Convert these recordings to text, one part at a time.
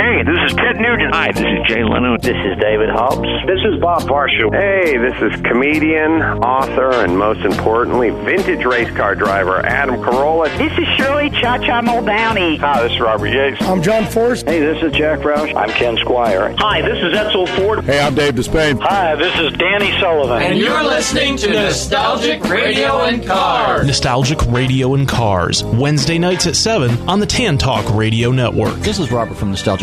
Hey, this is Ted Nugent. Hi, this is Jay Leno. This is David Hobbs. This is Bob Barshaw. Hey, this is comedian, author, and most importantly, vintage race car driver Adam Carolla. This is Shirley Cha-Cha Moldowney. Hi, this is Robert Yates. I'm John Forrest. Hey, this is Jack Roush. I'm Ken Squire. Hi, this is Edsel Ford. Hey, I'm Dave Despain. Hi, this is Danny Sullivan. And you're listening to Nostalgic Radio and Cars. Nostalgic Radio and Cars, Wednesday nights at 7 on the Tan Talk Radio Network. This is Robert from Nostalgic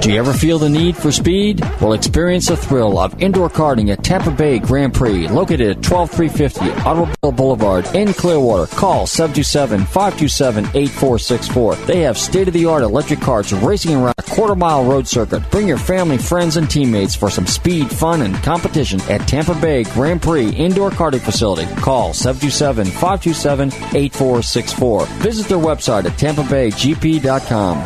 Do you ever feel the need for speed? Well, experience the thrill of indoor karting at Tampa Bay Grand Prix, located at 12350 Automobile Boulevard in Clearwater. Call 727-527-8464. They have state-of-the-art electric karts racing around a quarter-mile road circuit. Bring your family, friends, and teammates for some speed, fun, and competition at Tampa Bay Grand Prix Indoor Karting Facility. Call 727-527-8464. Visit their website at tampabaygp.com.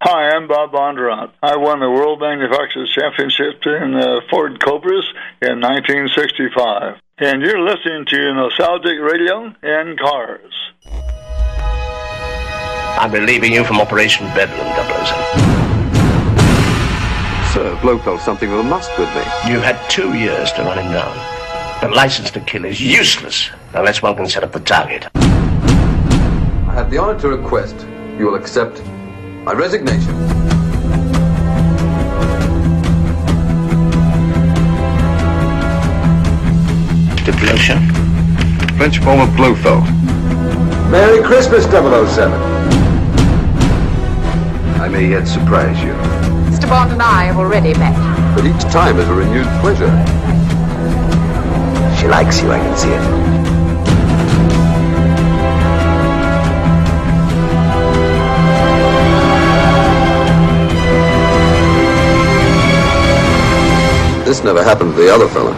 Hi, I'm Bob Bondurant. I won the World Manufacturers Championship in the Ford Cobras in 1965. And you're listening to Nostalgic Radio and Cars. I'm relieving you from Operation Bedlam, 007. Sir, Blow felt something of a must with me. You had 2 years to run him down. The license to kill is useless unless one can set up the target. I have the honor to request you will accept my resignation. De Blücher? French form of Blofeld. Merry Christmas, 007. I may yet surprise you. Mr. Bond and I have already met. But each time is a renewed pleasure. She likes you, I can see it. This never happened to the other fella.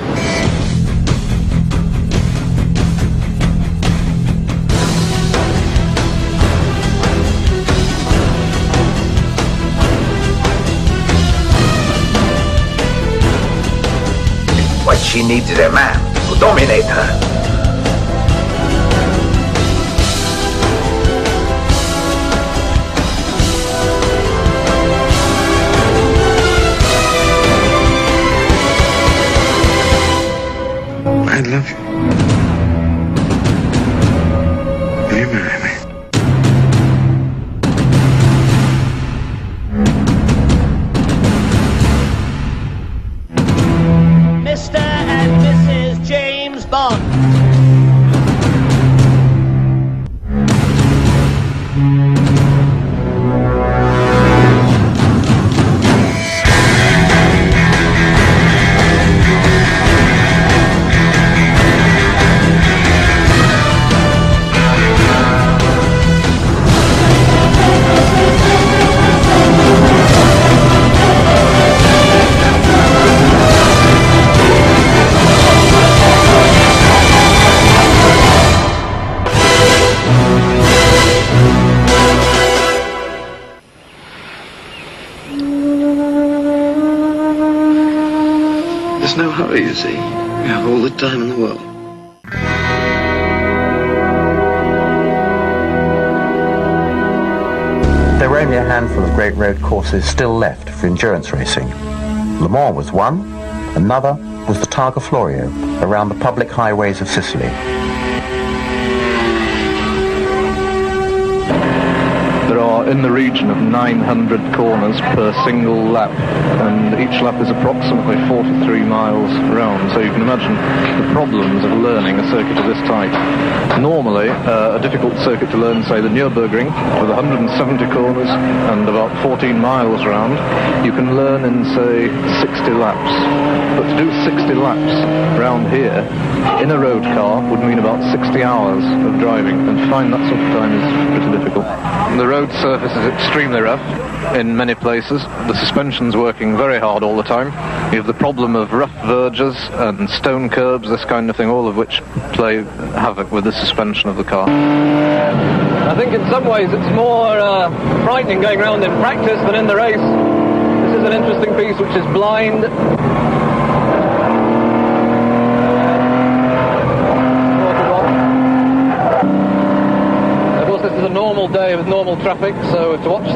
What she needs is a man to dominate her. I love you. Will you marry me? Mr. and Mrs. James Bond. You see, we have all the time in the world. There were only a handful of great road courses still left for endurance racing. Le Mans was one, another was the Targa Florio around the public highways of Sicily. There are in the region of 900 corners per single lap, and each lap is approximately 43 miles round, so you can imagine the problems of learning a circuit of this type. Normally, a difficult circuit to learn, say the Nürburgring, with 170 corners and about 14 miles round, you can learn in, say, 60 laps. But to do 60 laps round here, in a road car, would mean about 60 hours of driving, and to find that sort of time is pretty difficult. The road surface is extremely rough in many places. The suspension's working very hard all the time. You have the problem of rough verges and stone curbs, this kind of thing, all of which play havoc with the suspension of the car. I think in some ways it's more frightening going around in practice than in the race. This is an interesting piece which is blind. Of course, this is a normal day with normal traffic, so to watch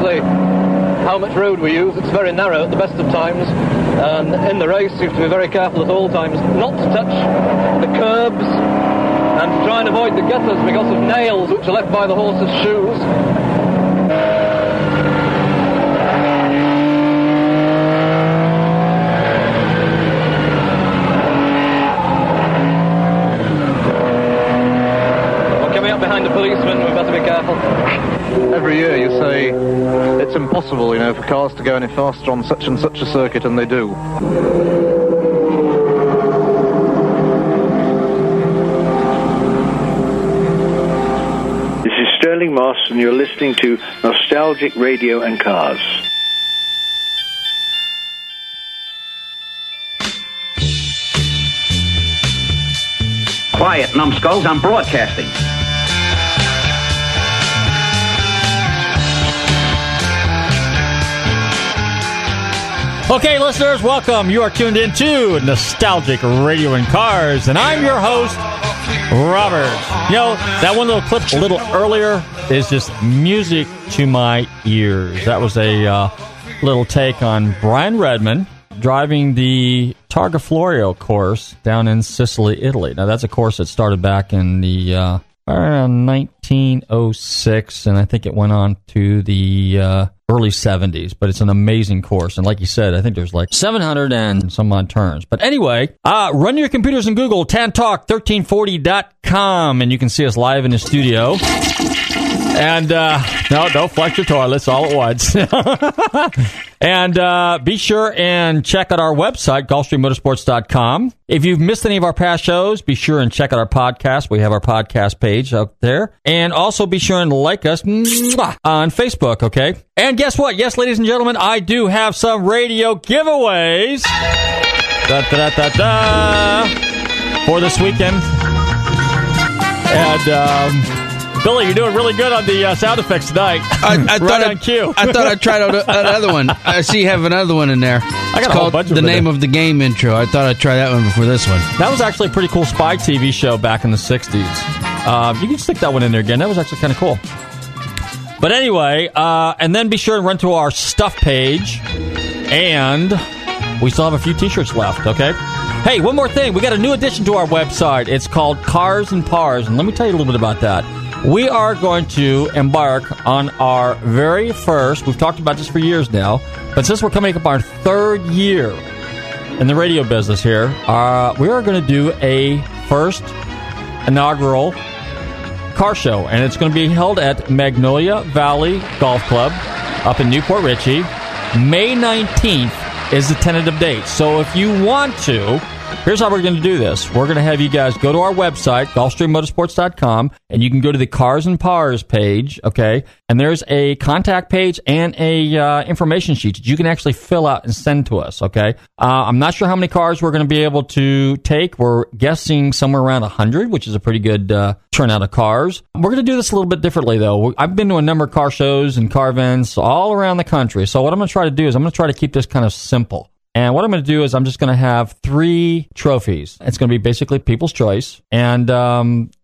how much road we use, it's very narrow at the best of times. And in the race, you have to be very careful at all times not to touch the curbs, and to try and avoid the gutters because of nails which are left by the horse's shoes. Well, coming up behind a policeman, we've got to be careful. Every year you say it's impossible, you know, for cars to go any faster on such and such a circuit, and they do. Moss, and you're listening to Nostalgic Radio and Cars. Quiet, numbskulls, I'm broadcasting. Okay, listeners, welcome. You are tuned in to Nostalgic Radio and Cars, and I'm your host, Robert. You know, that one little clip a little earlier is just music to my ears. That was a little take on Brian Redman driving the Targa Florio course down in Sicily, Italy. Now, that's a course that started back in the around 1906, and I think it went on to the early 70s, but it's an amazing course. And like you said, I think there's like 700 and some odd turns. But anyway, run your computers and Google tantalk1340.com, and you can see us live in the studio. And no, don't flush your toilets all at once. And be sure and check out our website, GulfstreamMotorsports.com. If you've missed any of our past shows, be sure and check out our podcast. We have our podcast page up there. And also be sure and like us on Facebook, okay? And guess what? Yes, ladies and gentlemen, I do have some radio giveaways for this weekend. And Billy, you're doing really good on the sound effects tonight. I right on cue. I thought I'd try another one. I see you have another one in there. I got a whole bunch of them. It's called The Name of the Game intro. I thought I'd try that one before this one. That was actually a pretty cool spy TV show back in the 60s. You can stick that one in there again. That was actually kind of cool. But anyway, and then be sure and run to our stuff page. And we still have a few T-shirts left, okay? Hey, one more thing. We got a new addition to our website. It's called Cars and Pars. And let me tell you a little bit about that. We are going to embark on our very first, we've talked about this for years now, but since we're coming up our third year in the radio business here, we are going to do a first inaugural car show, and it's going to be held at Magnolia Valley Golf Club up in Newport Richey. May 19th is the tentative date, so if you want to, here's how we're going to do this. We're going to have you guys go to our website, GulfstreamMotorsports.com, and you can go to the Cars and Pars page, okay? And there's a contact page and a information sheet that you can actually fill out and send to us, okay? I'm not sure how many cars we're going to be able to take. We're guessing somewhere around 100, which is a pretty good turnout of cars. We're going to do this a little bit differently, though. I've been to a number of car shows and car events all around the country. So what I'm going to try to do is I'm going to try to keep this kind of simple. And what I'm going to do is I'm just going to have 3 trophies. It's going to be basically people's choice. And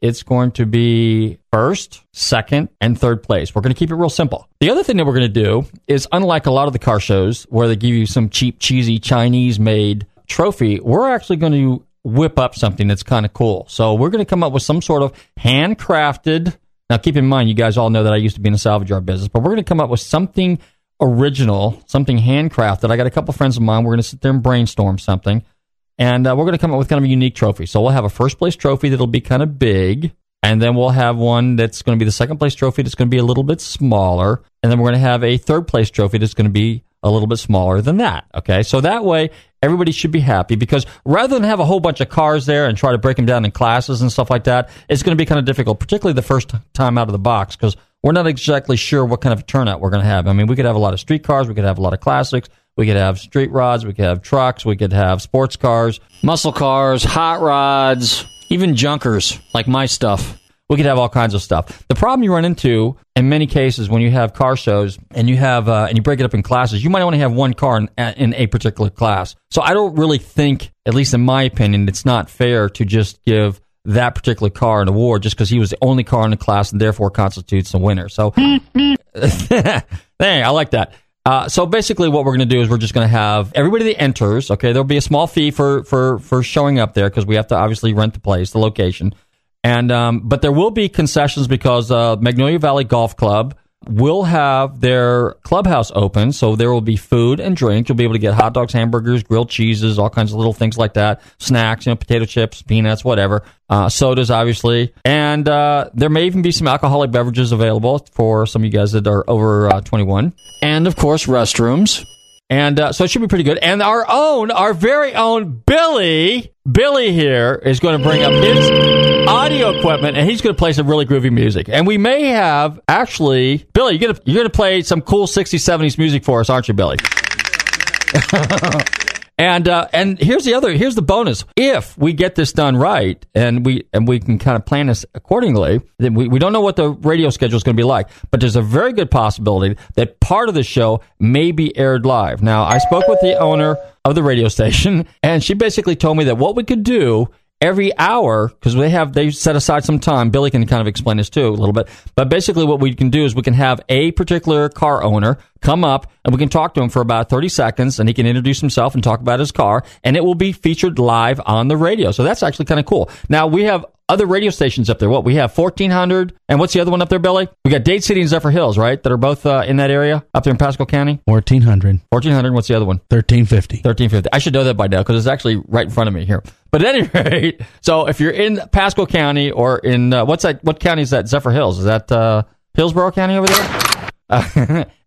it's going to be first, second, and third place. We're going to keep it real simple. The other thing that we're going to do is, unlike a lot of the car shows where they give you some cheap, cheesy, Chinese-made trophy, we're actually going to whip up something that's kind of cool. So we're going to come up with some sort of handcrafted Now, keep in mind, you guys all know that I used to be in the salvage yard business, but we're going to come up with something original, something handcrafted. I got a couple friends of mine. We're going to sit there and brainstorm something, and we're going to come up with kind of a unique trophy. So we'll have a first-place trophy that'll be kind of big, and then we'll have one that's going to be the second-place trophy that's going to be a little bit smaller, and then we're going to have a third-place trophy that's going to be a little bit smaller than that, okay? So that way, everybody should be happy, because rather than have a whole bunch of cars there and try to break them down in classes and stuff like that, it's going to be kind of difficult, particularly the first time out of the box, because we're not exactly sure what kind of turnout we're going to have. I mean, we could have a lot of street cars, we could have a lot of classics, we could have street rods, we could have trucks, we could have sports cars, muscle cars, hot rods, even junkers, like my stuff. We could have all kinds of stuff. The problem you run into in many cases when you have car shows and you have and you break it up in classes, you might only have one car in a particular class. So I don't really think, at least in my opinion, it's not fair to just give that particular car an award just because he was the only car in the class and therefore constitutes a winner. So, dang, I like that. So basically what we're going to do is we're just going to have everybody that enters, okay, there'll be a small fee for showing up there because we have to obviously rent the place, the location. And but there will be concessions because Magnolia Valley Golf Club will have their clubhouse open, so there will be food and drink. You'll be able to get hot dogs, hamburgers, grilled cheeses, all kinds of little things like that, snacks, you know, potato chips, peanuts, whatever, sodas, obviously. And there may even be some alcoholic beverages available for some of you guys that are over 21. And, of course, restrooms. And so it should be pretty good. And our very own Billy here is going to bring up his audio equipment, and he's going to play some really groovy music. And we may have, actually, Billy, you're going to play some cool 60s, 70s music for us, aren't you, Billy? And here's the bonus. If we get this done right, and we can kind of plan this accordingly, then we don't know what the radio schedule is going to be like, but there's a very good possibility that part of the show may be aired live. Now, I spoke with the owner of the radio station, and she basically told me that what we could do every hour, because they set aside some time. Billy can kind of explain this too a little bit, but basically what we can do is we can have a particular car owner come up, and we can talk to him for about 30 seconds, and he can introduce himself and talk about his car, and it will be featured live on the radio. So that's actually kind of cool. Now, we have other radio stations up there. We have 1400, and what's the other one up there, Billy? We got Dade City and Zephyrhills, right, that are both in that area, up there in Pasco County? 1400, what's the other one? 1350. I should know that by now, because it's actually right in front of me here. But at any rate, so if you're in Pasco County or in, what county is that, Zephyrhills? Is that Hillsborough County over there?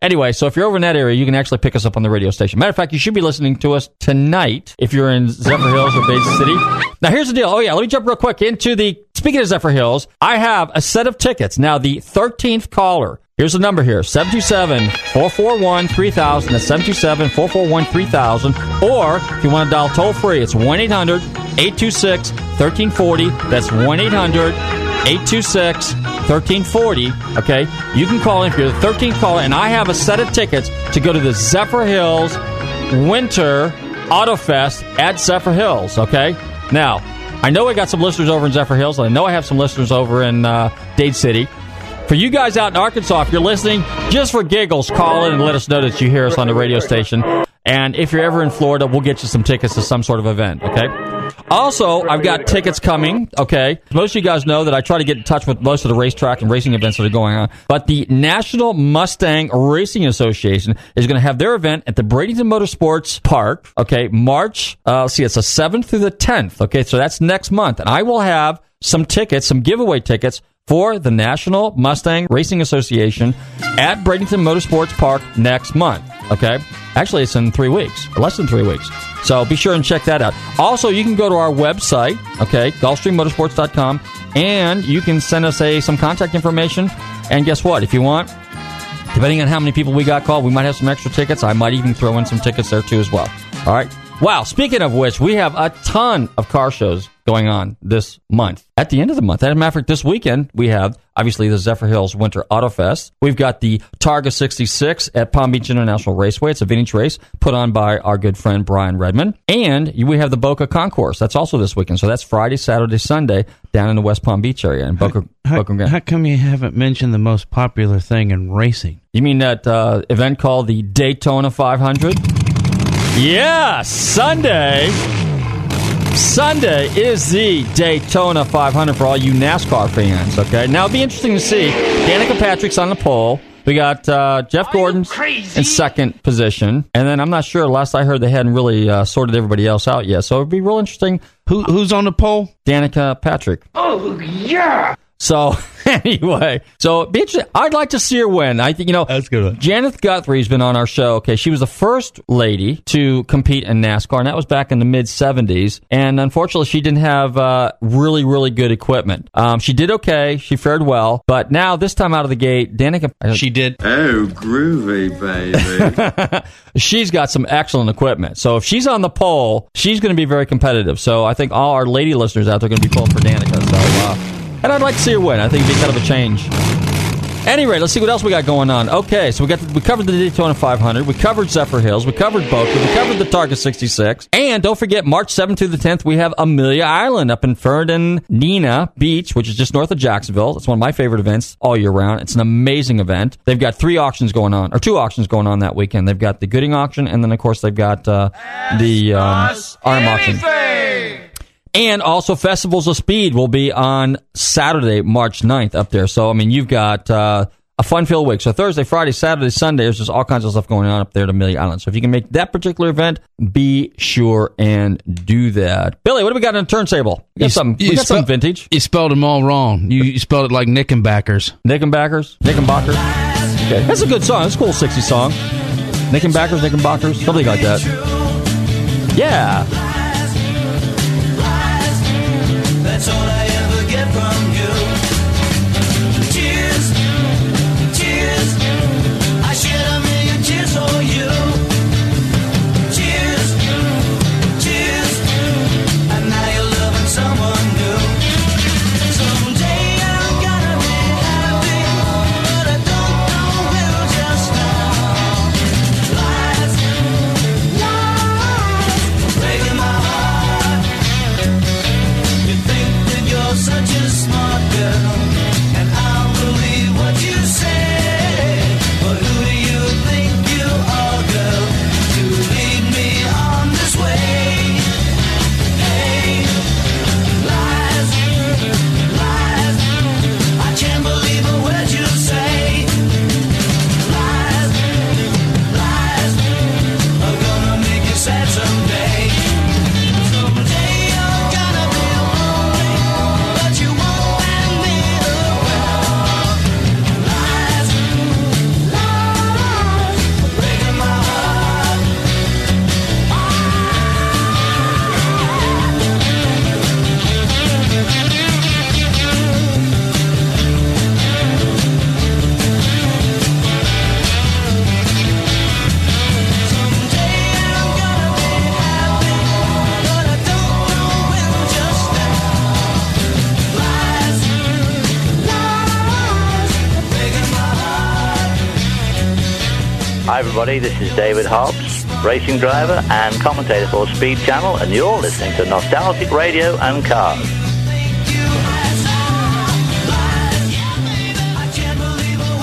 Anyway, so if you're over in that area, you can actually pick us up on the radio station. Matter of fact, you should be listening to us tonight if you're in Zephyrhills or Dade City. Now, here's the deal. Oh, yeah, let me jump real quick into the... Speaking of Zephyrhills, I have a set of tickets. Now, the 13th caller... Here's the number here, 727-441-3000. That's 727-441-3000. Or if you want to dial toll-free, it's 1-800-826-1340. That's 1-800-826-1340. Okay? You can call in if you're the 13th caller, and I have a set of tickets to go to the Zephyrhills Winter Auto Fest at Zephyrhills. Okay? Now, I know I got some listeners over in Zephyrhills, and I know I have some listeners over in Dade City. For you guys out in Arkansas, if you're listening, just for giggles, call in and let us know that you hear us on the radio station. And if you're ever in Florida, we'll get you some tickets to some sort of event, okay? Also, I've got tickets coming, okay? Most of you guys know that I try to get in touch with most of the racetrack and racing events that are going on. But the National Mustang Racing Association is going to have their event at the Bradenton Motorsports Park, okay? March, it's the 7th through the 10th, okay? So that's next month. And I will have some tickets, some giveaway tickets, for the National Mustang Racing Association at Bradenton Motorsports Park next month, okay? Actually, it's in 3 weeks, less than 3 weeks. So be sure and check that out. Also, you can go to our website, okay, GulfstreamMotorsports.com, and you can send us some contact information. And guess what? If you want, depending on how many people we got called, we might have some extra tickets. I might even throw in some tickets there, too, as well. All right? Wow, speaking of which, we have a ton of car shows going on this month. At the end of the month, as a matter of fact, this weekend, we have, obviously, the Zephyrhills Winter Auto Fest. We've got the Targa 66 at Palm Beach International Raceway. It's a vintage race put on by our good friend Brian Redman. And we have the Boca Concourse. That's also this weekend. So that's Friday, Saturday, Sunday down in the West Palm Beach area in Boca. How come you haven't mentioned the most popular thing in racing? You mean that event called the Daytona 500? Yeah, Sunday. Sunday is the Daytona 500 for all you NASCAR fans, okay? Now, it'll be interesting to see. Danica Patrick's on the pole. We got Jeff Gordon's in second position. And then I'm not sure. Last I heard, they hadn't really sorted everybody else out yet. So it'd be real interesting. Who's on the pole? Danica Patrick. Oh, yeah. So, anyway. So, bitch, I'd like to see her win. I think, you know, that's a good one. Janet Guthrie's been on our show. Okay, she was the first lady to compete in NASCAR, and that was back in the mid-'70s. And unfortunately, she didn't have really, really good equipment. She did okay. She fared well. But now, this time out of the gate, Danica... She did. Oh, groovy, baby. She's got some excellent equipment. So, if she's on the pole, she's going to be very competitive. So, I think all our lady listeners out there are going to be pulling for Danica. So, and I'd like to see her win. I think it'd be kind of a change. Anyway, let's see what else we got going on. Okay, so we covered the Daytona 500. We covered Zephyrhills. We covered Boca. We covered the Targa 66. And don't forget, March 7th through the 10th, we have Amelia Island up in Fernandina Beach, which is just north of Jacksonville. It's one of my favorite events all year round. It's an amazing event. They've got two auctions going on that weekend. They've got the Gooding auction, and then, of course, they've got the ARM auction. And also Festivals of Speed will be on Saturday, March 9th up there. So, I mean, you've got a fun-filled week. So Thursday, Friday, Saturday, Sunday, there's just all kinds of stuff going on up there at Amelia Island. So if you can make that particular event, be sure and do that. Billy, what do we got on the turntable? We got something vintage. You spelled them all wrong. You spelled it like Knickenbackers. Knickenbackers? Knickenbackers? Okay. That's a good song. That's a cool 60s song. Knickenbackers, Knickenbackers, something like that. Yeah. That's all I ever get from you. Tears, tears, I shed a million tears for you. Tears, tears, and now you're loving someone new. Someday I'm gonna be happy, but I don't know will just now. Lies, lies, breaking my heart. You're such a smart girl, and I'll believe what you say. But who do you think you are, girl, to lead me on this way? Hey, lies, lies, I can't believe a word you say. Lies, lies, are gonna make you sad someday. Hi everybody, this is David Hobbs, racing driver and commentator for Speed Channel, and you're listening to Nostalgic Radio and Cars.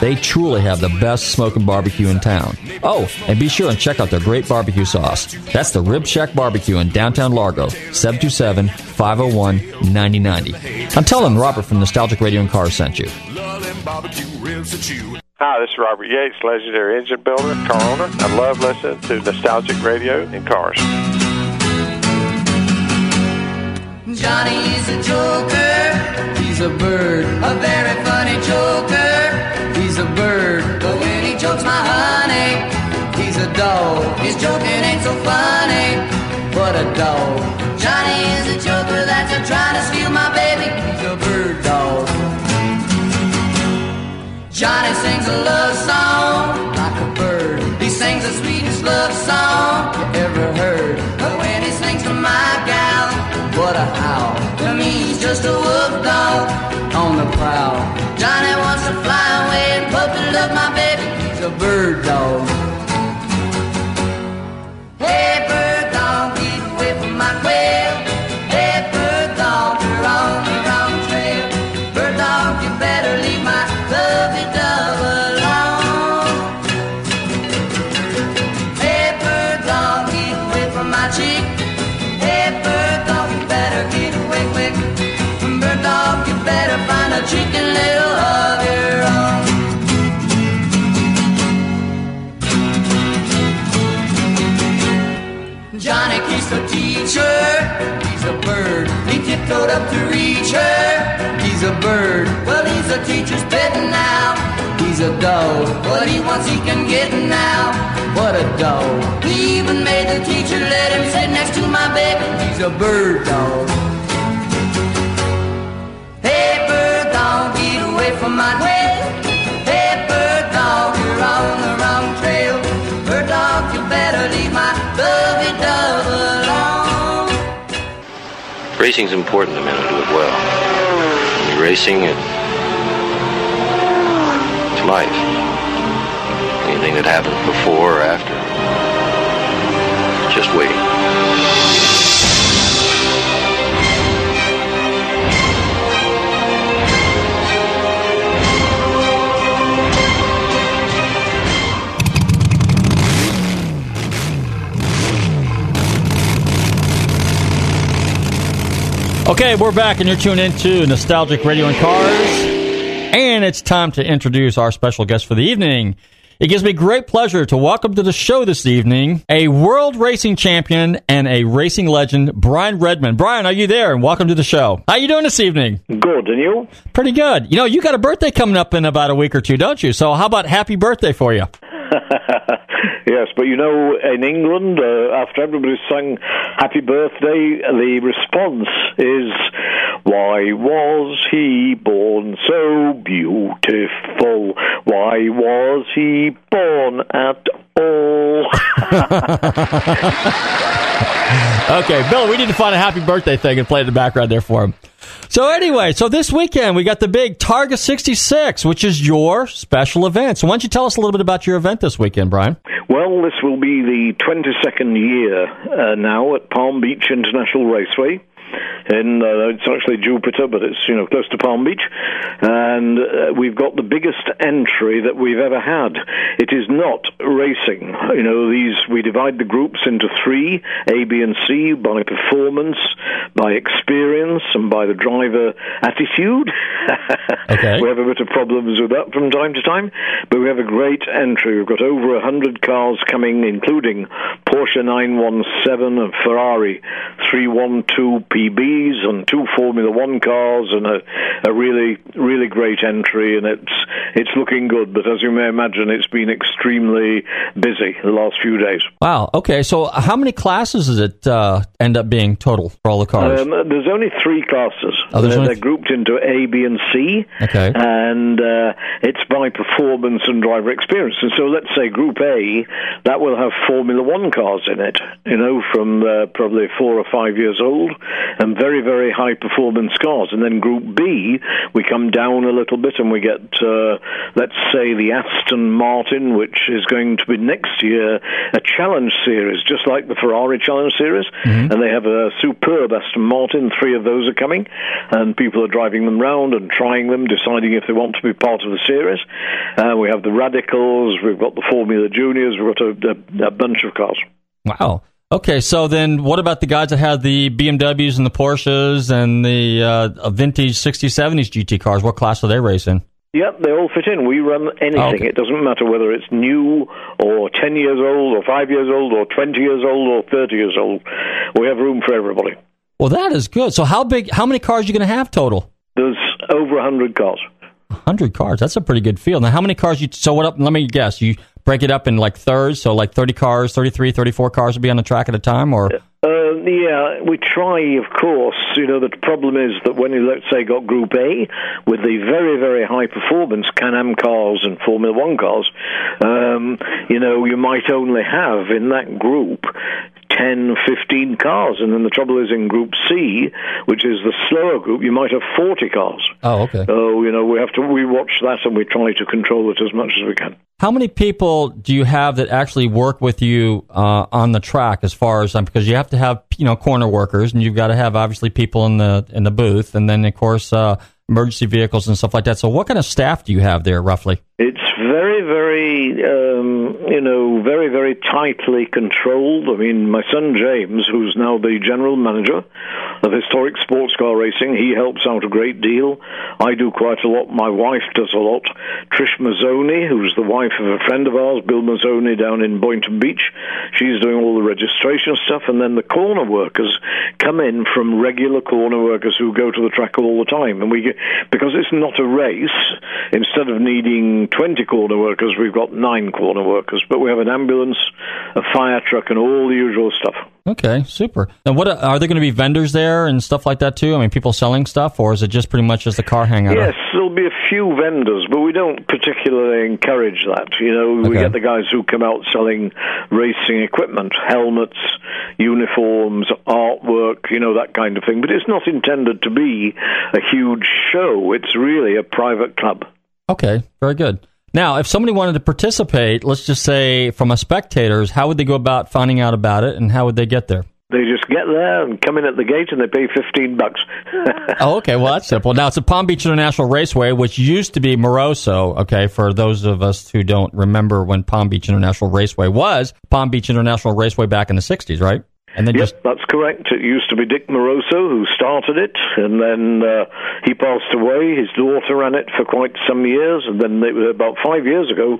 They truly have the best smoking barbecue in town. Oh, and be sure and check out their great barbecue sauce. That's the Rib Shack Barbecue in downtown Largo, 727-501-9090. I'm telling Robert from Nostalgic Radio and Cars sent you. Hi, this is Robert Yates, legendary engine builder, car owner. I love listening to Nostalgic Radio and Cars. Johnny's a joker, he's a bird, a very funny joker, he's a bird. But when he jokes my honey, he's a dog, his joking ain't so funny, but a dog. Johnny is a joker that's a trying to steal my baby, he's a bird dog. Johnny sings a love song like a bird. He sings the sweetest love song you ever heard. But when he sings to my gal, what a howl. To me, he's just a wolf dog on the prowl. Johnny wants to fly away and puppet up my baby. He's a bird dog. Hey, bird dog, get away from my quail. Hey, bird dog, you're on the wrong trail. Bird dog, you better leave my lovely dove alone. Hey, bird dog, get away from my cheek. Hey, bird dog, you better get away quick. Bird dog, you better find a chicken little of your own. Johnny keeps the teacher, he's a bird. He tiptoed up to reach her, he's a bird. Well, he's a teacher's pet now, he's a dog. What he wants he can get now, what a dog. He even made the teacher let him sit next to my baby, he's a bird dog. Hey, bird dog, get away from my trail. Hey, bird dog, you're on the wrong trail. Bird dog, you better leave my lovey dove alone. Racing's important to men who do it well. When you're racing, it's life. Anything that happens before or after, just waiting. Okay, we're back, and you're tuned in to Nostalgic Radio and Cars, and it's time to introduce our special guest for the evening. It gives me great pleasure to welcome to the show this evening a world racing champion and a racing legend, Brian Redman. Brian, are you there? And welcome to the show. How are you doing this evening? Good, and you? Pretty good. You know, you got a birthday coming up in about a week or two, don't you? So how about happy birthday for you? Yes, but you know, in England, after everybody's sung Happy Birthday, the response is, why was he born so beautiful? Why was he born at all? Okay, Bill, we need to find a happy birthday thing and play in the background there for him. So anyway, so this weekend we got the big Targa 66, which is your special event. So why don't you tell us a little bit about your event this weekend, Brian? Well, this will be the 22nd year now at Palm Beach International Raceway. And it's actually Jupiter, but it's, you know, close to Palm Beach. And we've got the biggest entry that we've ever had. It is not racing. You know, we divide the groups into three, A, B, and C, by performance, by experience, and by the driver attitude. Okay. We have a bit of problems with that from time to time, but we have a great entry. We've got over 100 cars coming, including Porsche 917 and Ferrari 312 PBs and two Formula One cars, and a really, really great entry, and it's looking good. But as you may imagine, it's been extremely busy the last few days. Wow. Okay. So how many classes does it end up being total for all the cars? There's only three classes. Oh, they're grouped into A, B, and C. Okay. And it's by performance and driver experience. And so let's say Group A, that will have Formula One cars in it, you know, from probably 4 or 5 years old, and very, very high performance cars. And then Group B, we come down a little bit and we get, let's say, the Aston Martin, which is going to be next year a Challenge Series, just like the Ferrari Challenge Series. Mm-hmm. And they have a superb Aston Martin. Three of those are coming, and people are driving them round and trying them, deciding if they want to be part of the series. We have the Radicals, we've got the Formula Juniors, we've got a bunch of cars. Wow. Okay, so then what about the guys that had the BMWs and the Porsches and the vintage 60s, 70s GT cars? What class are they racing? Yep, they all fit in. We run anything. Oh, okay. It doesn't matter whether it's new or 10 years old or 5 years old or 20 years old or 30 years old. We have room for everybody. Well, that is good. So how many cars are you going to have total? There's over 100 cars. 100 cars. That's a pretty good field. Now, how many cars you... So what up? Let me guess. You break it up in like thirds, so like 30 cars, 33, 34 cars will be on the track at a time, or... Yeah. Yeah, we try, of course. You know, the problem is that when you, let's say, got Group A with the very, very high-performance Can-Am cars and Formula One cars, you know, you might only have in that group 10, 15 cars. And then the trouble is in Group C, which is the slower group, you might have 40 cars. Oh, okay. So, you know, we watch that and we try to control it as much as we can. How many people do you have that actually work with you on the track as far as, because you have to have, you know, corner workers, and you've got to have obviously people in the booth, and then of course emergency vehicles and stuff like that. So what kind of staff do you have there roughly? It's very, very, you know, very, very tightly controlled. I mean, my son James, who's now the general manager of historic sports car racing, he helps out a great deal. I do quite a lot. My wife does a lot. Trish Mazzoni, who's the wife of a friend of ours, Bill Mazzoni, down in Boynton Beach, she's doing all the registration stuff. And then the corner workers come in from regular corner workers who go to the track all the time. And we get, because it's not a race, instead of needing 20 corner workers, we've got 9 corner workers. But we have an ambulance, a fire truck, and all the usual stuff. Okay, super. And what are there going to be vendors there and stuff like that too? I mean, people selling stuff, or is it just pretty much just the car hangout? Yes, there'll be a few vendors, but we don't particularly encourage that. You know, okay. We get the guys who come out selling racing equipment, helmets, uniforms, artwork, you know, that kind of thing. But it's not intended to be a huge show. It's really a private club. Okay, very good. Now, if somebody wanted to participate, let's just say from a spectator's, how would they go about finding out about it, and how would they get there? They just get there and come in at the gate, and they pay $15. Oh, okay. Well, that's simple. Now, it's a Palm Beach International Raceway, which used to be Moroso, okay, for those of us who don't remember when Palm Beach International Raceway was. Palm Beach International Raceway back in the 60s, right? And then yep, that's correct. It used to be Dick Moroso who started it, and then he passed away. His daughter ran it for quite some years, and then about 5 years ago,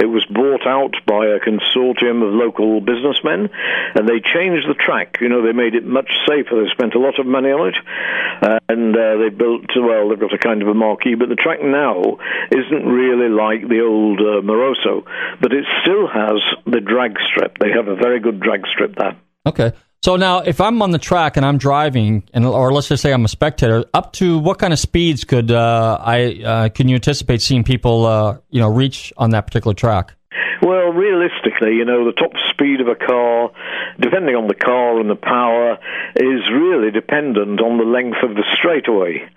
it was bought out by a consortium of local businessmen, and they changed the track. You know, they made it much safer. They spent a lot of money on it, and they built, well, they've got a kind of a marquee, but the track now isn't really like the old Moroso, but it still has the drag strip. They have a very good drag strip there. Okay. So now, if I'm on the track and I'm driving, or let's just say I'm a spectator, up to what kind of speeds could can you anticipate seeing people reach on that particular track? Well, realistically, you know, the top speed of a car, depending on the car and the power, is really dependent on the length of the straightaway.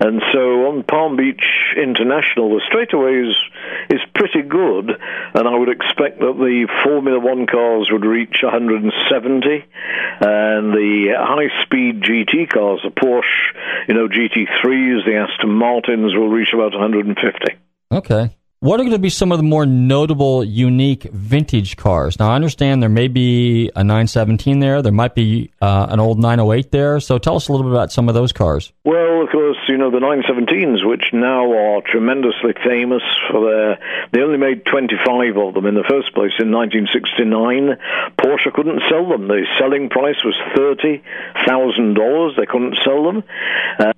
And so on Palm Beach International, the straightaway is pretty good, and I would expect that the Formula One cars would reach 170, and the high-speed GT cars, the Porsche, you know, GT3s, the Aston Martins will reach about 150. Okay. What are going to be some of the more notable, unique vintage cars? Now, I understand there may be a 917 there. There might be an old 908 there. So tell us a little bit about some of those cars. Well, of course, you know, the 917s, which now are tremendously famous for their... They only made 25 of them in the first place in 1969. Porsche couldn't sell them. The selling price was $30,000. They couldn't sell them.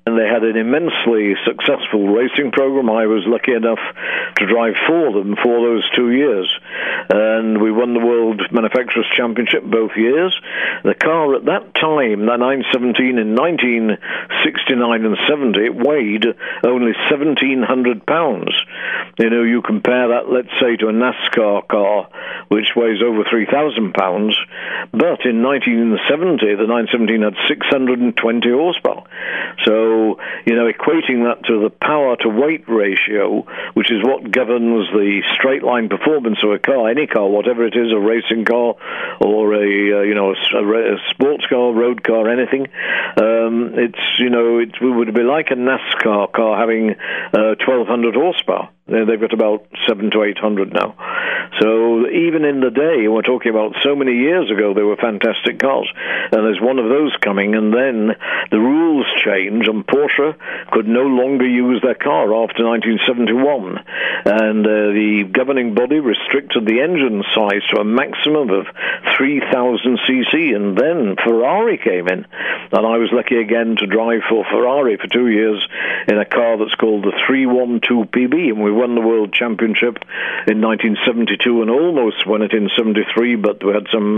And they had an immensely successful racing program. I was lucky enough to drive for them for those 2 years, and we won the World Manufacturers Championship both years. The car at that time, the 917 in 1969 and 70, it weighed only 1,700 pounds. You know, you compare that, let's say, to a NASCAR car, which weighs over 3,000 pounds, but in 1970, the 917 had 620 horsepower. So, you know, equating that to the power-to-weight ratio, which is what governs the straight-line performance of a car, any car, whatever it is, a racing car or a sports car, road car, anything, it would be like a NASCAR car having 1,200 horsepower. They've got about 700 to 800 now. So even in the day, we're talking about so many years ago, they were fantastic cars. And there's one of those coming, and then the rules change, and Porsche could no longer use their car after 1971. And the governing body restricted the engine size to a maximum of 3,000 cc, and then Ferrari came in. And I was lucky again to drive for Ferrari for 2 years in a car that's called the 312 PB, and we won the World Championship in 1972 and almost won it in 73, but we had some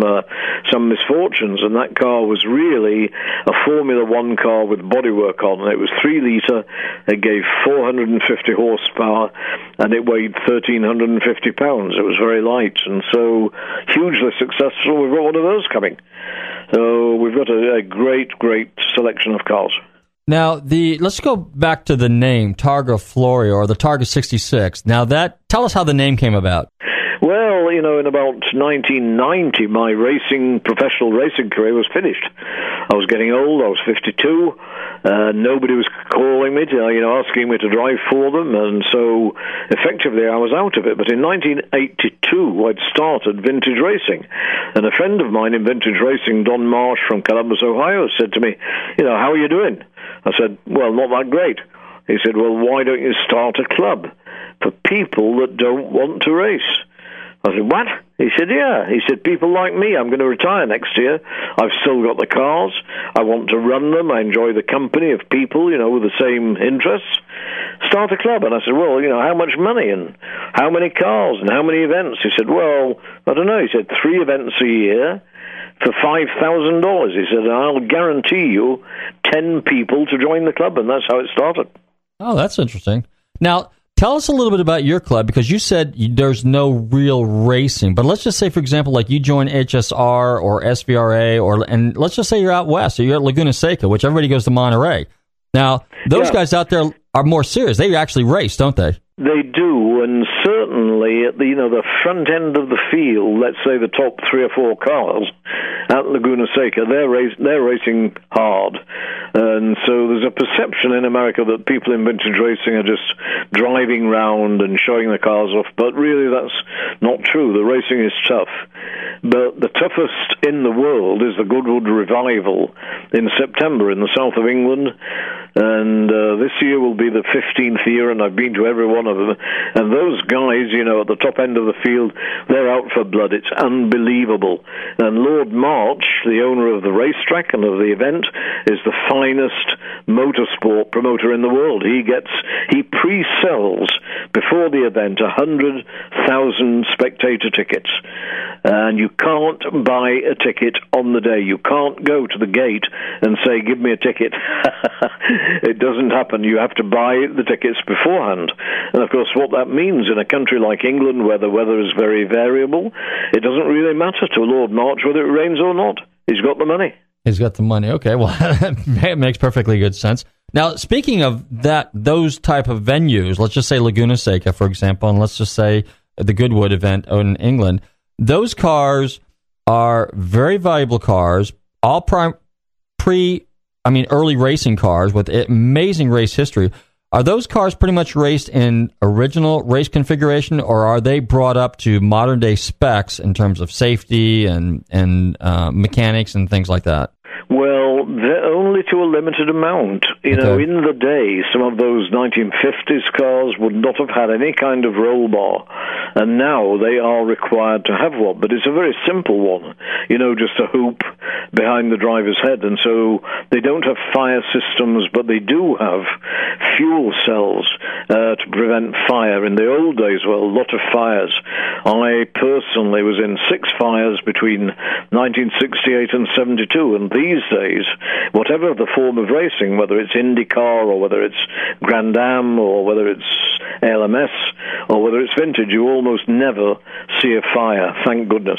misfortunes, and that car was really a Formula One car with bodywork on, and it was 3 litre, it gave 450 horsepower, and it weighed 1,350 pounds. It was very light, and so hugely successful. We've got one of those coming. So we've got a great selection of cars. Now, let's go back to the name, Targa Florio, or the Targa 66. Now, tell us how the name came about. Well, you know, in about 1990, my professional racing career was finished. I was getting old. I was 52. Nobody was calling me to, asking me to drive for them, and so effectively I was out of it. But in 1982, I'd started vintage racing, and a friend of mine in vintage racing, Don March from Columbus, Ohio, said to me, "How are you doing?" I said, "Well, not that great." He said, "Well, why don't you start a club for people that don't want to race?" I said, "What?" He said, "Yeah." He said, "People like me, I'm going to retire next year. I've still got the cars. I want to run them. I enjoy the company of people, with the same interests. Start a club." And I said, "Well, how much money and how many cars and how many events?" He said, "Well, I don't know." He said, 3 events a year for $5,000. He said, "I'll guarantee you 10 people to join the club." And that's how it started. Oh, that's interesting. Now, tell us a little bit about your club, because you said there's no real racing. But let's just say, for example, like you join HSR or SVRA, and let's just say you're out west, or you're at Laguna Seca, which everybody goes to Monterey. Now, those guys out there are more serious. They actually race, don't they? They do, and certainly at the the front end of the field, let's say the top 3 or 4 cars at Laguna Seca, they're racing hard, and so there's a perception in America that people in vintage racing are just driving round and showing the cars off, but really that's not true. The racing is tough, but the toughest in the world is the Goodwood Revival in September in the south of England, and this year will be the 15th year, and I've been to every one of them, and those guys, at the top end of the field, they're out for blood. It's unbelievable. And Lord March, the owner of the racetrack and of the event, is the finest motorsport promoter in the world. He pre-sells before the event 100,000 spectator tickets, and you can't buy a ticket on the day. You can't go to the gate and say, "Give me a ticket." It doesn't happen. You have to buy the tickets beforehand. And, of course, what that means in a country like England, where the weather is very variable, it doesn't really matter to Lord March whether it rains or not. He's got the money. He's got the money. Okay, well, that makes perfectly good sense. Now, speaking of those type of venues, let's just say Laguna Seca, for example, and let's just say the Goodwood event in England, those cars are very valuable cars, all early racing cars with amazing race history. Are those cars pretty much raced in original race configuration, or are they brought up to modern-day specs in terms of safety and mechanics and things like that? Well, only to a limited amount. In the day, some of those 1950s cars would not have had any kind of roll bar, and now they are required to have one. But it's a very simple one, just a hoop behind the driver's head. And so they don't have fire systems, but they do have fuel cells to prevent fire. In the old days, well, a lot of fires. I personally was in 6 fires between 1968 and 72, and these days, whatever the form of racing, whether it's IndyCar or whether it's Grand Am or whether it's LMS or whether it's vintage, you almost never see a fire, thank goodness.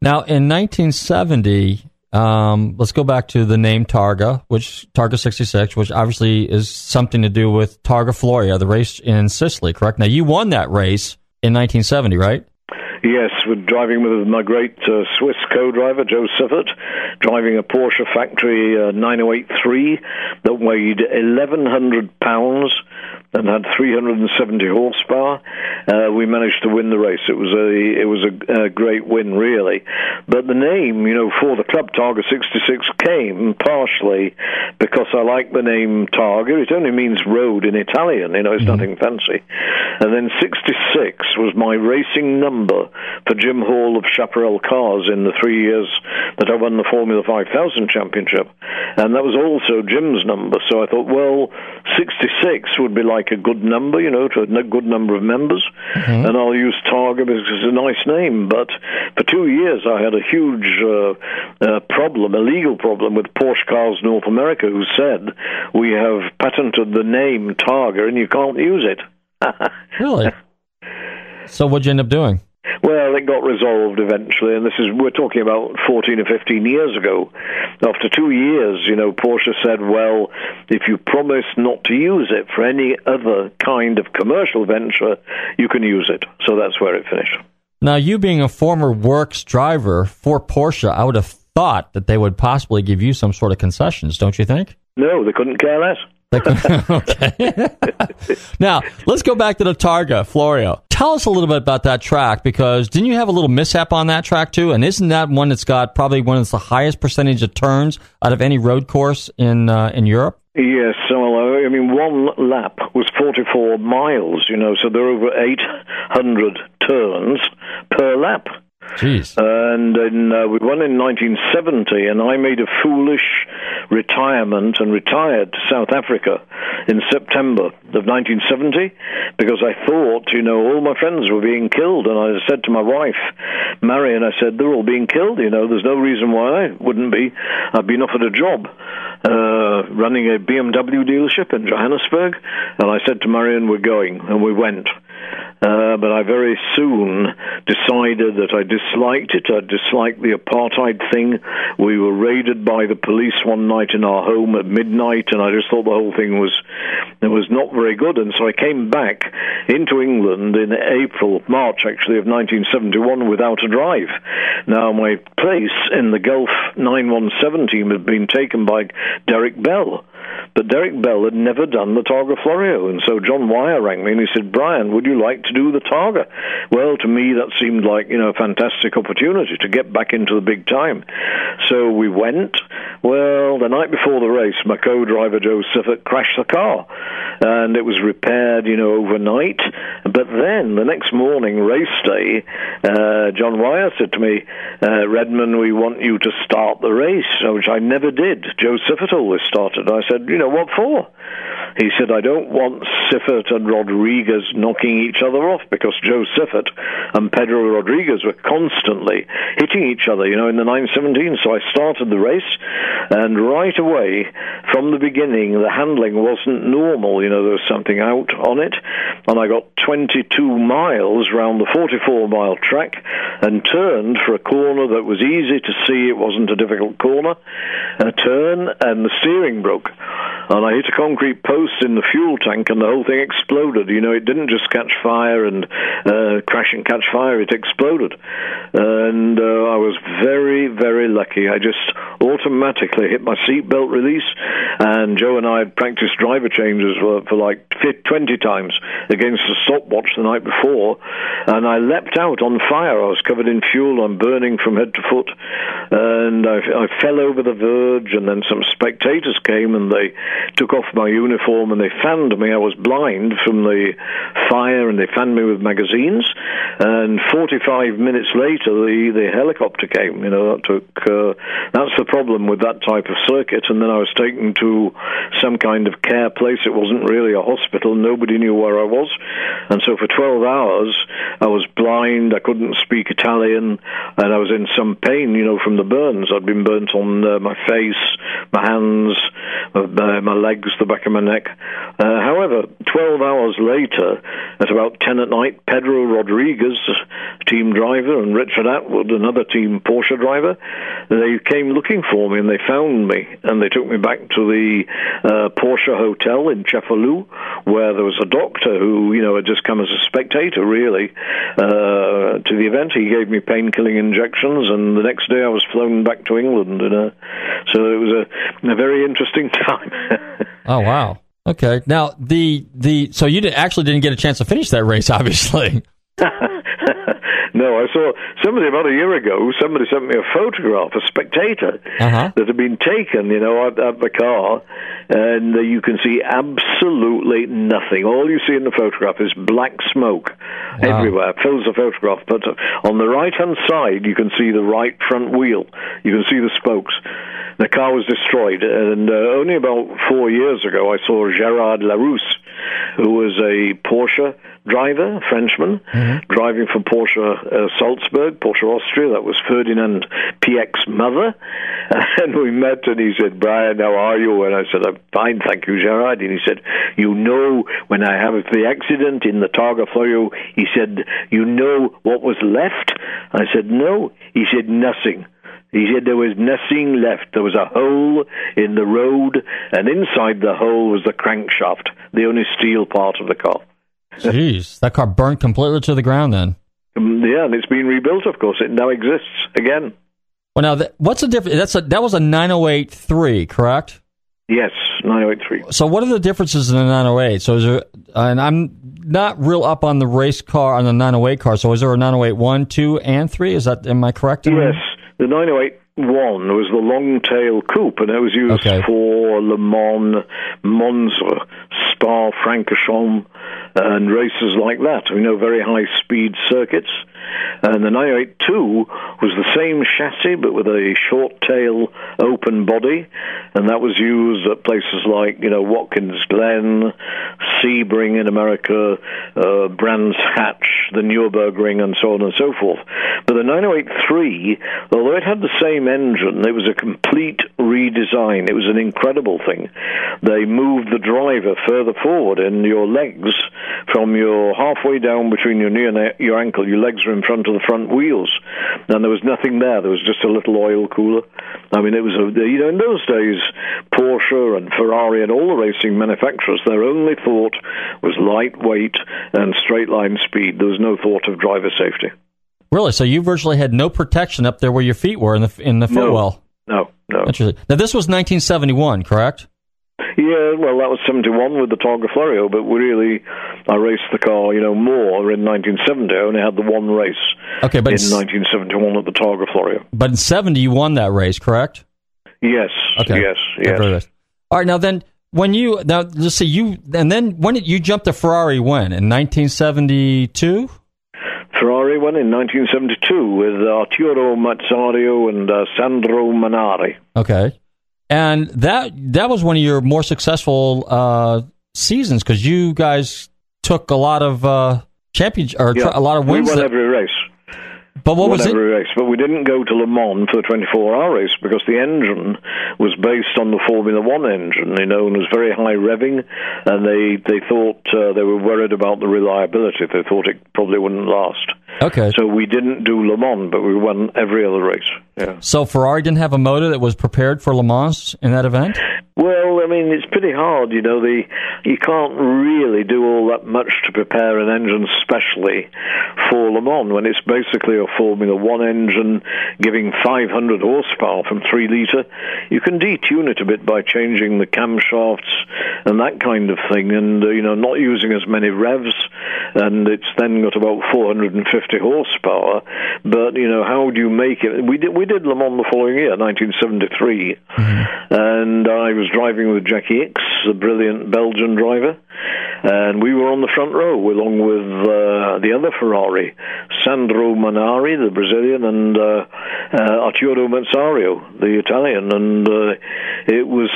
Now, in 1970, let's go back to the name Targa, which Targa 66, which obviously is something to do with Targa Florio, the race in Sicily, correct? Now, you won that race in 1970, right? Yes, we're driving with my great Swiss co-driver, Joe Siffert, driving a Porsche factory 908.3 that weighed 1,100 pounds, and had 370 horsepower. We managed to win the race. It was a great win, really. But the name, you know, for the club Targa 66 came partially because I like the name Targa. It only means road in Italian. You know, it's nothing fancy. And then 66 was my racing number for Jim Hall of Chaparral Cars in the 3 years that I won the Formula 5000 Championship. And that was also Jim's number. So I thought, well, 66 would be like a good number, you know, to a good number of members. Mm-hmm. And I'll use Targa because it's a nice name. But for 2 years, I had a huge problem, a legal problem with Porsche Cars North America, who said, we have patented the name Targa and you can't use it. Really? So what'd you end up doing? Well, it got resolved eventually, and we're talking about 14 or 15 years ago. After 2 years, you know, Porsche said, well, if you promise not to use it for any other kind of commercial venture, you can use it. So that's where it finished. Now, you being a former works driver for Porsche, I would have thought that they would possibly give you some sort of concessions, don't you think? No, they couldn't care less. Okay. Now, let's go back to the Targa, Florio. Tell us a little bit about that track, because didn't you have a little mishap on that track, too? And isn't that one that's got probably one of the highest percentage of turns out of any road course in Europe? Yes, similar. I mean, one lap was 44 miles, you know, so there are over 800 turns per lap. Jeez. And then we won in 1970, and I made a foolish retirement and retired to South Africa in September of 1970 because I thought, you know, all my friends were being killed. And I said to my wife, Marion, I said, they're all being killed, you know, there's no reason why I wouldn't be. I've been offered a job running a BMW dealership in Johannesburg. And I said to Marion, we're going. And we went. But I very soon decided that I disliked it. I disliked the apartheid thing. We were raided by the police one night in our home at midnight, and I just thought the whole thing was not very good. And so I came back into England in March, actually, of 1971 without a drive. Now, my place in the Gulf 917 team had been taken by Derek Bell. But Derek Bell had never done the Targa Florio, and so John Wyer rang me and he said, Brian, would you like to do the Targa? Well, to me that seemed like, you know, a fantastic opportunity to get back into the big time. So we went. Well, the night before the race, my co-driver Joe Siffert crashed the car, and it was repaired, you know, overnight. But then the next morning, race day, John Wyer said to me, Redman, we want you to start the race, which I never did. Joe Siffert always started. I said, you know, what for? He said, I don't want Siffert and Rodriguez knocking each other off, because Joe Siffert and Pedro Rodriguez were constantly hitting each other, you know, in the 917. So I started the race, and right away, from the beginning, the handling wasn't normal. You know, there was something out on it, and I got 22 miles round the 44-mile track and turned for a corner that was easy to see. It wasn't a difficult corner. A turn, and the steering broke. And I hit a concrete post in the fuel tank, and the whole thing exploded. You know, it didn't just catch fire and crash and catch fire. It exploded. And I was very, very lucky. I just automatically hit my seatbelt release, and Joe and I had practiced driver changes for like 20 times against the stopwatch the night before, and I leapt out on fire. I was covered in fuel. I'm burning from head to foot. And I fell over the verge, and then some spectators came, and they took off my uniform and they fanned me. I was blind from the fire, and they fanned me with magazines. And 45 minutes later, the helicopter came. You know, that's the problem with that type of circuit. And then I was taken to some kind of care place. It wasn't really a hospital. Nobody knew where I was. And so for 12 hours, I was blind. I couldn't speak Italian. And I was in some pain, you know, from the burns. I'd been burnt on my face, my hands, my legs, the back of my neck. However, 12 hours later, at about 10 at night, Pedro Rodriguez, team driver, and Richard Atwood, another team Porsche driver, they came looking for me, and they found me, and they took me back to the Porsche Hotel in Cefalù, where there was a doctor who, you know, had just come as a spectator, really, to the event. He gave me pain-killing injections, and the next day I was flown back to England. So it was a very interesting time. Oh, wow. Okay. Now, so you actually didn't get a chance to finish that race, obviously. No, I saw somebody about a year ago, somebody sent me a photograph, a spectator, that had been taken, you know, at the car, and you can see absolutely nothing. All you see in the photograph is black smoke everywhere. It fills the photograph, but on the right-hand side, you can see the right front wheel. You can see the spokes. The car was destroyed, and only about 4 years ago, I saw Gerard Larousse, who was a Porsche driver, Frenchman, driving for Porsche Salzburg, Porsche Austria. That was Ferdinand PX's mother. And we met, and he said, "Brian, how are you?" And I said, "I'm fine, thank you, Gerard." And he said, "You know, when I have the accident in the Targa Florio," he said, "you know what was left?" I said, "No." He said, "Nothing." He said there was nothing left. There was a hole in the road, and inside the hole was the crankshaft, the only steel part of the car. Jeez, that car burned completely to the ground then. Yeah, and it's been rebuilt, of course. It now exists again. Well, now, what's the difference? That was a 908.3, correct? Yes, 908.3. So what are the differences in the 908? So is there, and I'm not real up on the race car, on the 908 car, so is there a 908.1, 2, and 3? Is that, am I correct? Yes. The 908.1 was the long-tail coupe, and it was used for Le Mans, Monza, Spa, Francorchamps, and races like that. We know very high-speed circuits. And the 908.2 was the same chassis, but with a short-tail open body, and that was used at places like, you know, Watkins Glen, Sebring in America, Brands Hatch, the Nürburgring, and so on and so forth. But the 908.3, although it had the same engine, it was a complete redesign. It was an incredible thing. They moved the driver further forward, and your legs from your halfway down between your knee and your ankle, your legs were in front of the front wheels, and there was nothing there. There was just a little oil cooler. I mean, it was, you know, in those days, Porsche and Ferrari and all the racing manufacturers, their only thought was lightweight and straight line speed. There was no thought of driver safety. Really? So you virtually had no protection up there where your feet were in the footwell? No. Interesting. Now, this was 1971, correct? Yeah, well, that was 71 with the Targa Florio, but we really, I raced the car, you know, more in 1970. I only had the one race but in 1971 at the Targa Florio. But in 70, you won that race, correct? Yes, yes. All right, now then, when you jumped to Ferrari when? In 1972? Ferrari won in 1972 with Arturo Mazzario and Sandro Manari. Okay. And that was one of your more successful seasons because you guys took a lot of a lot of wins. We won every race. But what was it? Every race, but we didn't go to Le Mans for a 24-hour race because the engine was based on the Formula One engine, you know, and was very high revving, and they thought they were worried about the reliability. They thought it probably wouldn't last. Okay. So we didn't do Le Mans, but we won every other race. Yeah. So Ferrari didn't have a motor that was prepared for Le Mans in that event? Well, I mean, it's pretty hard, you know. You can't really do all that much to prepare an engine specially for Le Mans when it's basically a Formula One engine giving 500 horsepower from 3 litre. You can detune it a bit by changing the camshafts and that kind of thing, and you know, not using as many revs, and it's then got about 450 horsepower. But you know, how do you make it? We did Le Mans the following year, 1973, and I was driving with Jackie Hicks, a brilliant Belgian driver, and we were on the front row along with the other Ferrari, Sandro Manari, the Brazilian, and Arturo Mazzario, the Italian, and it was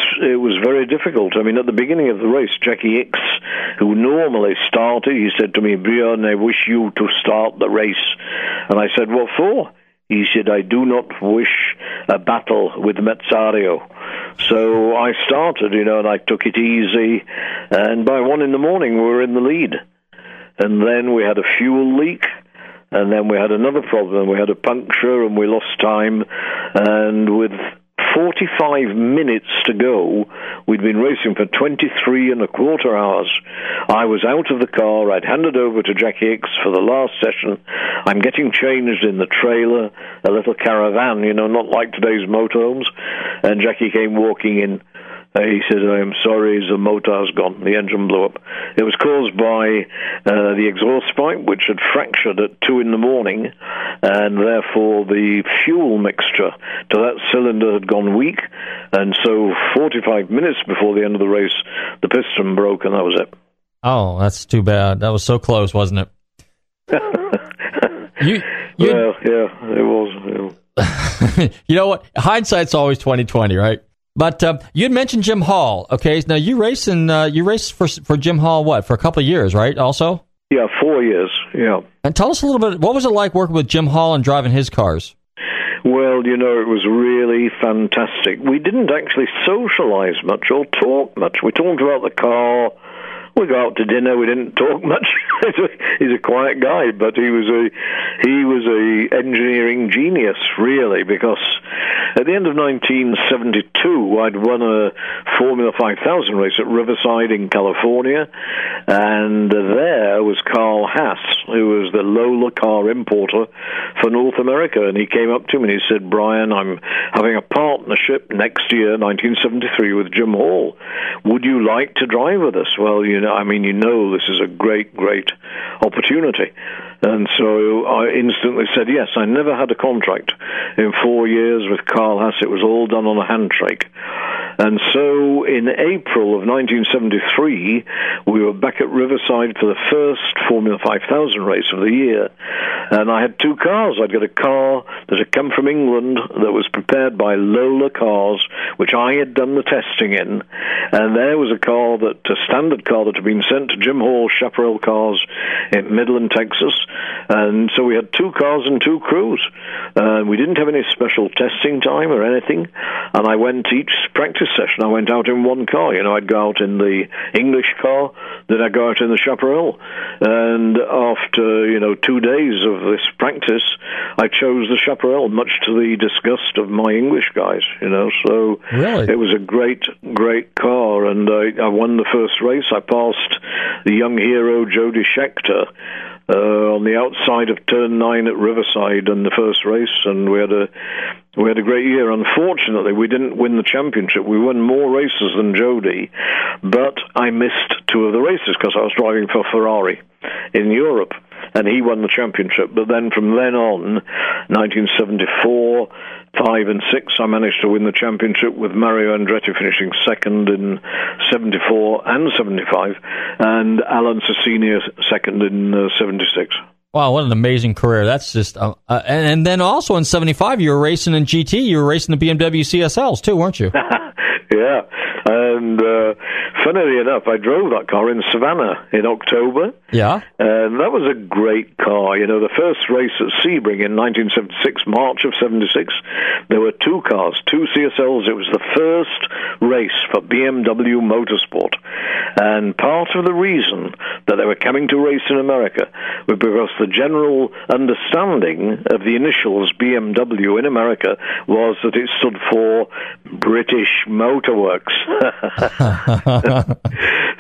very difficult. I mean, at the beginning of the race, Jackie Hicks, who normally started, he said to me, "Brian, I wish you to start the race." And I said, "What for?" He said, "I do not wish a battle with Mazzario." So I started, you know, and I took it easy. And by 1 a.m, we were in the lead. And then we had a fuel leak. And then we had another problem. We had a puncture and we lost time. And with 45 minutes to go, we'd been racing for 23 and a quarter hours. I was out of the car. I'd handed over to Jackie Hicks for the last session. I'm getting changed in the trailer, a little caravan, you know, not like today's motorhomes, and Jackie came walking in He said, "I am sorry, the motor's gone. The engine blew up." It was caused by the exhaust pipe, which had fractured at 2 a.m, and therefore the fuel mixture to that cylinder had gone weak. And so 45 minutes before the end of the race, the piston broke, and that was it. Oh, that's too bad. That was so close, wasn't it? Yeah, it was. Yeah. You know what? Hindsight's always 20/20, right? But you had mentioned Jim Hall. Okay, now you raced for Jim Hall for a couple of years, right? Also, yeah, 4 years. Yeah. And tell us a little bit. What was it like working with Jim Hall and driving his cars? Well, you know, it was really fantastic. We didn't actually socialize much or talk much. We talked about the car. We go out to dinner. We didn't talk much. He's a quiet guy, but he was a engineering genius, really, because at the end of 1972, I'd won a Formula 5000 race at Riverside in California, and there was Carl Haas, who was the Lola car importer for North America, and he came up to me and he said, "Brian, I'm having a partnership next year, 1973, with Jim Hall. Would you like to drive with us?" Well, this is a great, great opportunity. And so I instantly said yes. I never had a contract in 4 years with Carl Haas. It was all done on a handshake. And so in April of 1973, we were back at Riverside for the first Formula 5000 race of the year. And I had two cars. I'd got a car that had come from England that was prepared by Lola Cars, which I had done the testing in. And there was a standard car that had been sent to Jim Hall Chaparral Cars in Midland, Texas. And so we had two cars and two crews. We didn't have any special testing time or anything. And I went each practice session, I went out in one car. You know, I'd go out in the English car, then I'd go out in the Chaparral. And after, 2 days of this practice, I chose the Chaparral, much to the disgust of my English guys, So really? It was a great, great car. And I won the first race. I passed the young hero, Jody Scheckter, on the outside of Turn 9 at Riverside in the first race, and we had a great year. Unfortunately, we didn't win the championship. We won more races than Jody, but I missed two of the races because I was driving for Ferrari in Europe, and he won the championship. But then from then on, 1974, 5 and 6, I managed to win the championship with Mario Andretti finishing second in 74 and 75, and Alan Cecchini second in 76. Wow, what an amazing career. That's just... and then also in 75, you were racing in GT. You were racing the BMW CSLs too, weren't you? Yeah. And funnily enough, I drove that car in Savannah in October. Yeah. And that was a great car. The first race at Sebring in 1976, March of 76, there were two cars, two CSLs. It was the first race for BMW Motorsport. And part of the reason that they were coming to race in America was because the general understanding of the initials BMW in America was that it stood for British Motor Works.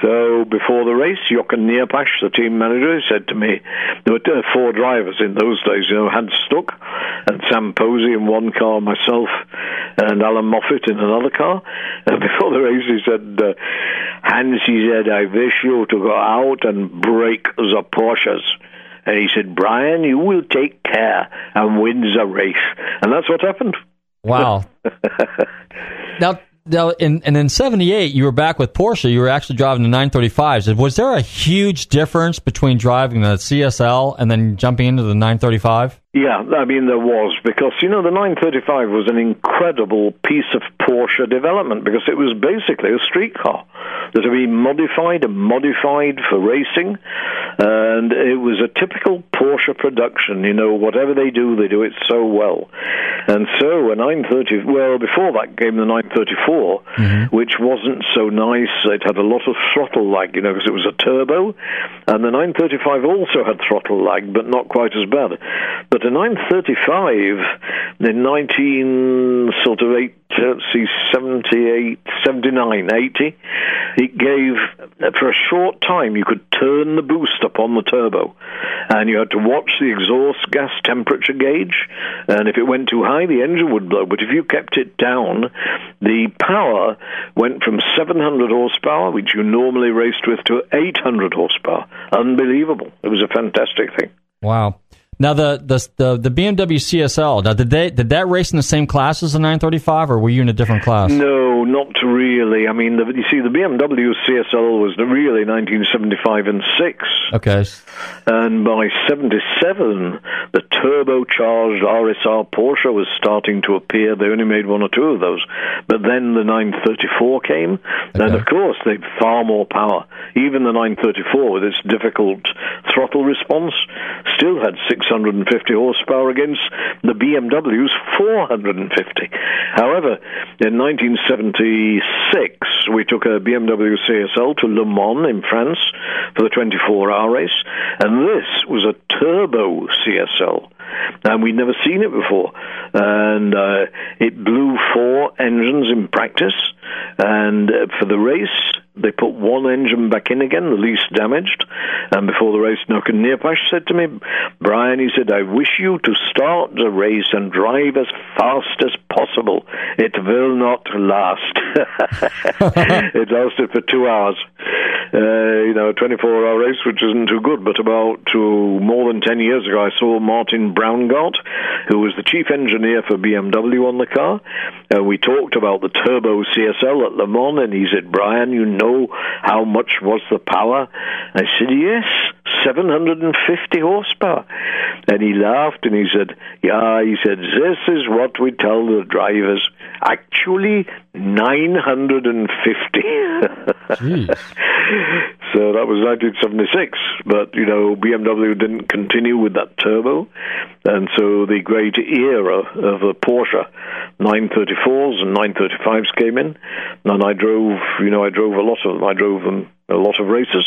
So before the race, Jochen Neerpasch, the team manager, said to me, there were four drivers in those days, Hans Stuck and Sam Posey in one car, myself and Alan Moffat in another car. And before the race, he said, Hans, he said, I wish you to go out and break the Porsches. And he said, Brian, you will take care and win the race. And that's what happened. Wow. Now, in 78, you were back with Porsche. You were actually driving the 935s. Was there a huge difference between driving the CSL and then jumping into the 935? Yeah, there was, because, the 935 was an incredible piece of Porsche development, because it was basically a street car that had been modified and modified for racing, and it was a typical Porsche production. Whatever they do it so well. And so a 930, well, before that came the 934, mm-hmm. which wasn't so nice. It had a lot of throttle lag, because it was a turbo, and the 935 also had throttle lag, but not quite as bad. But the 935 in 19 sort of eight let's see, 78, 79, 80, it gave, for a short time, you could turn the boost up on the turbo, and you had to watch the exhaust gas temperature gauge, and if it went too high, the engine would blow, but if you kept it down, the power went from 700 horsepower, which you normally raced with, to 800 horsepower. Unbelievable. It was a fantastic thing. Wow. Now, the BMW CSL, now did that race in the same class as the 935, or were you in a different class? No, not really. I mean, you see, the BMW CSL was really 1975 and 6. Okay. And by 77, the turbocharged RSR Porsche was starting to appear. They only made one or two of those. But then the 934 came, okay. And of course, they had far more power. Even the 934, with its difficult throttle response, still had 650 horsepower against the BMW's 450. However, in 1976, we took a BMW CSL to Le Mans in France for the 24-hour race, and this was a turbo CSL, and we'd never seen it before. And it blew four engines in practice, and for the race, they put one engine back in again, the least damaged, and before the race, Nokan Nirpash said to me, Brian, he said, I wish you to start the race and drive as fast as possible. It will not last. It lasted for 2 hours. You know, a 24-hour race, which isn't too good, but more than 10 years ago, I saw Martin Braungart, who was the chief engineer for BMW on the car. We talked about the turbo CSL at Le Mans, and he said, Brian, you know how much was the power? I said, yes, 750 horsepower. And he laughed and he said, yeah, he said, this is what we tell the drivers. Actually, 950. So that was 1976, but, you know, BMW didn't continue with that turbo, and so the great era of the Porsche 934s and 935s came in, and I drove a lot of them. I drove them a lot of races,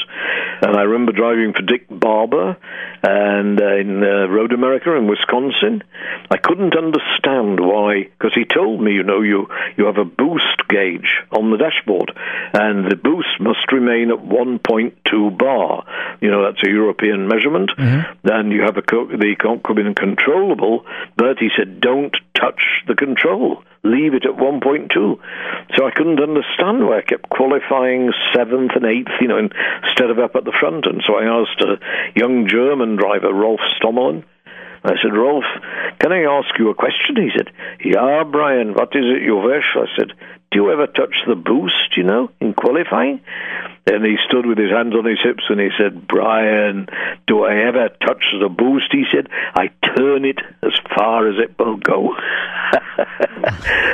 and I remember driving for Dick Barber and in Road America in Wisconsin. I couldn't understand why, because he told me, you know, you have a boost gauge on the dashboard, and the boost must remain at 1.2 bar. You know, that's a European measurement. Mm-hmm. Then you have the cabin controllable, but he said, don't touch the control. Leave it at 1.2. So I couldn't understand why I kept qualifying 7th and 8th, you know, instead of up at the front. And so I asked a young German driver, Rolf Stommelen, I said, Rolf, can I ask you a question? He said, yeah, Brian, what is it you wish? I said, do you ever touch the boost, you know, in qualifying? And he stood with his hands on his hips and he said, Brian, do I ever touch the boost? He said, I turn it as far as it will go.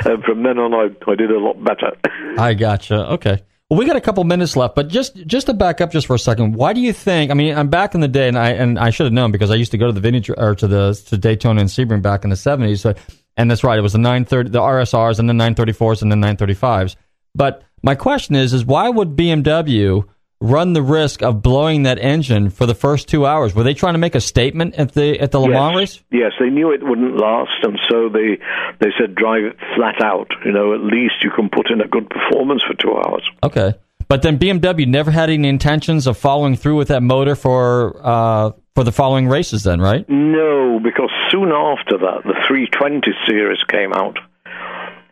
And from then on, I did a lot better. I gotcha. Okay. Well, we got a couple minutes left, but just to back up just for a second, why do you think? I mean, I'm back in the day, and I should have known because I used to go to the vintage or to Daytona and Sebring back in the '70s. So, and that's right, it was the 930, the RSRs, and the 934s, and the 935s. But my question is why would BMW run the risk of blowing that engine for the first 2 hours? Were they trying to make a statement at the Le Mans race? Yes, they knew it wouldn't last, and so they said drive it flat out. You know, at least you can put in a good performance for 2 hours. Okay, but then BMW never had any intentions of following through with that motor for the following races, then, right? No, because soon after that, the 320 series came out.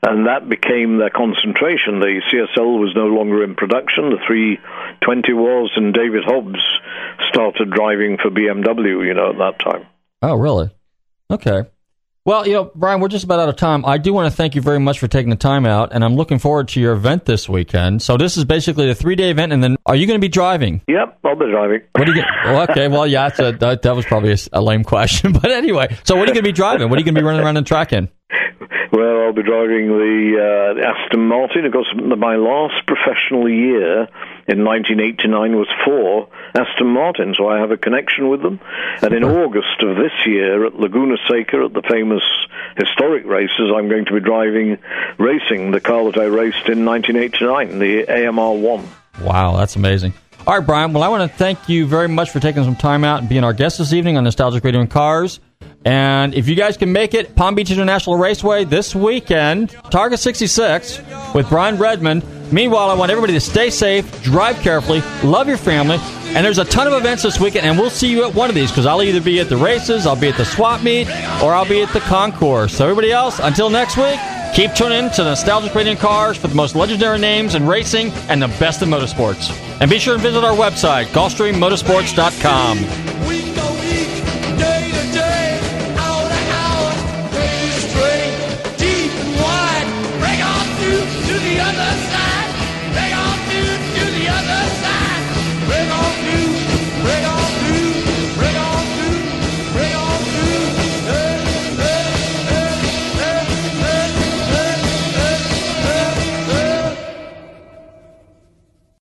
And that became their concentration. The CSL was no longer in production. The 320 was, and David Hobbs started driving for BMW, you know, at that time. Oh, really? Okay. Well, you know, Brian, we're just about out of time. I do want to thank you very much for taking the time out, and I'm looking forward to your event this weekend. So this is basically a 3-day event, and then are you going to be driving? Yep, I'll be driving. What are you okay, well, yeah, that was probably a lame question. But anyway, so what are you going to be driving? What are you going to be running around the track in? Well, I'll be driving the Aston Martin. Of course, my last professional year in 1989 was for Aston Martin, so I have a connection with them. And in August of this year at Laguna Seca, at the famous historic races, I'm going to be racing the car that I raced in 1989, the AMR1. Wow, that's amazing. All right, Brian, well, I want to thank you very much for taking some time out and being our guest this evening on Nostalgic Radio and Cars. And if you guys can make it, Palm Beach International Raceway this weekend, Targa 66 with Brian Redman. Meanwhile, I want everybody to stay safe, drive carefully, love your family. And there's a ton of events this weekend, and we'll see you at one of these, because I'll either be at the races, I'll be at the swap meet, or I'll be at the concourse. So everybody else, until next week, keep tuning to Nostalgic Radio and Cars for the most legendary names in racing and the best in motorsports. And be sure to visit our website, GulfstreamMotorsports.com.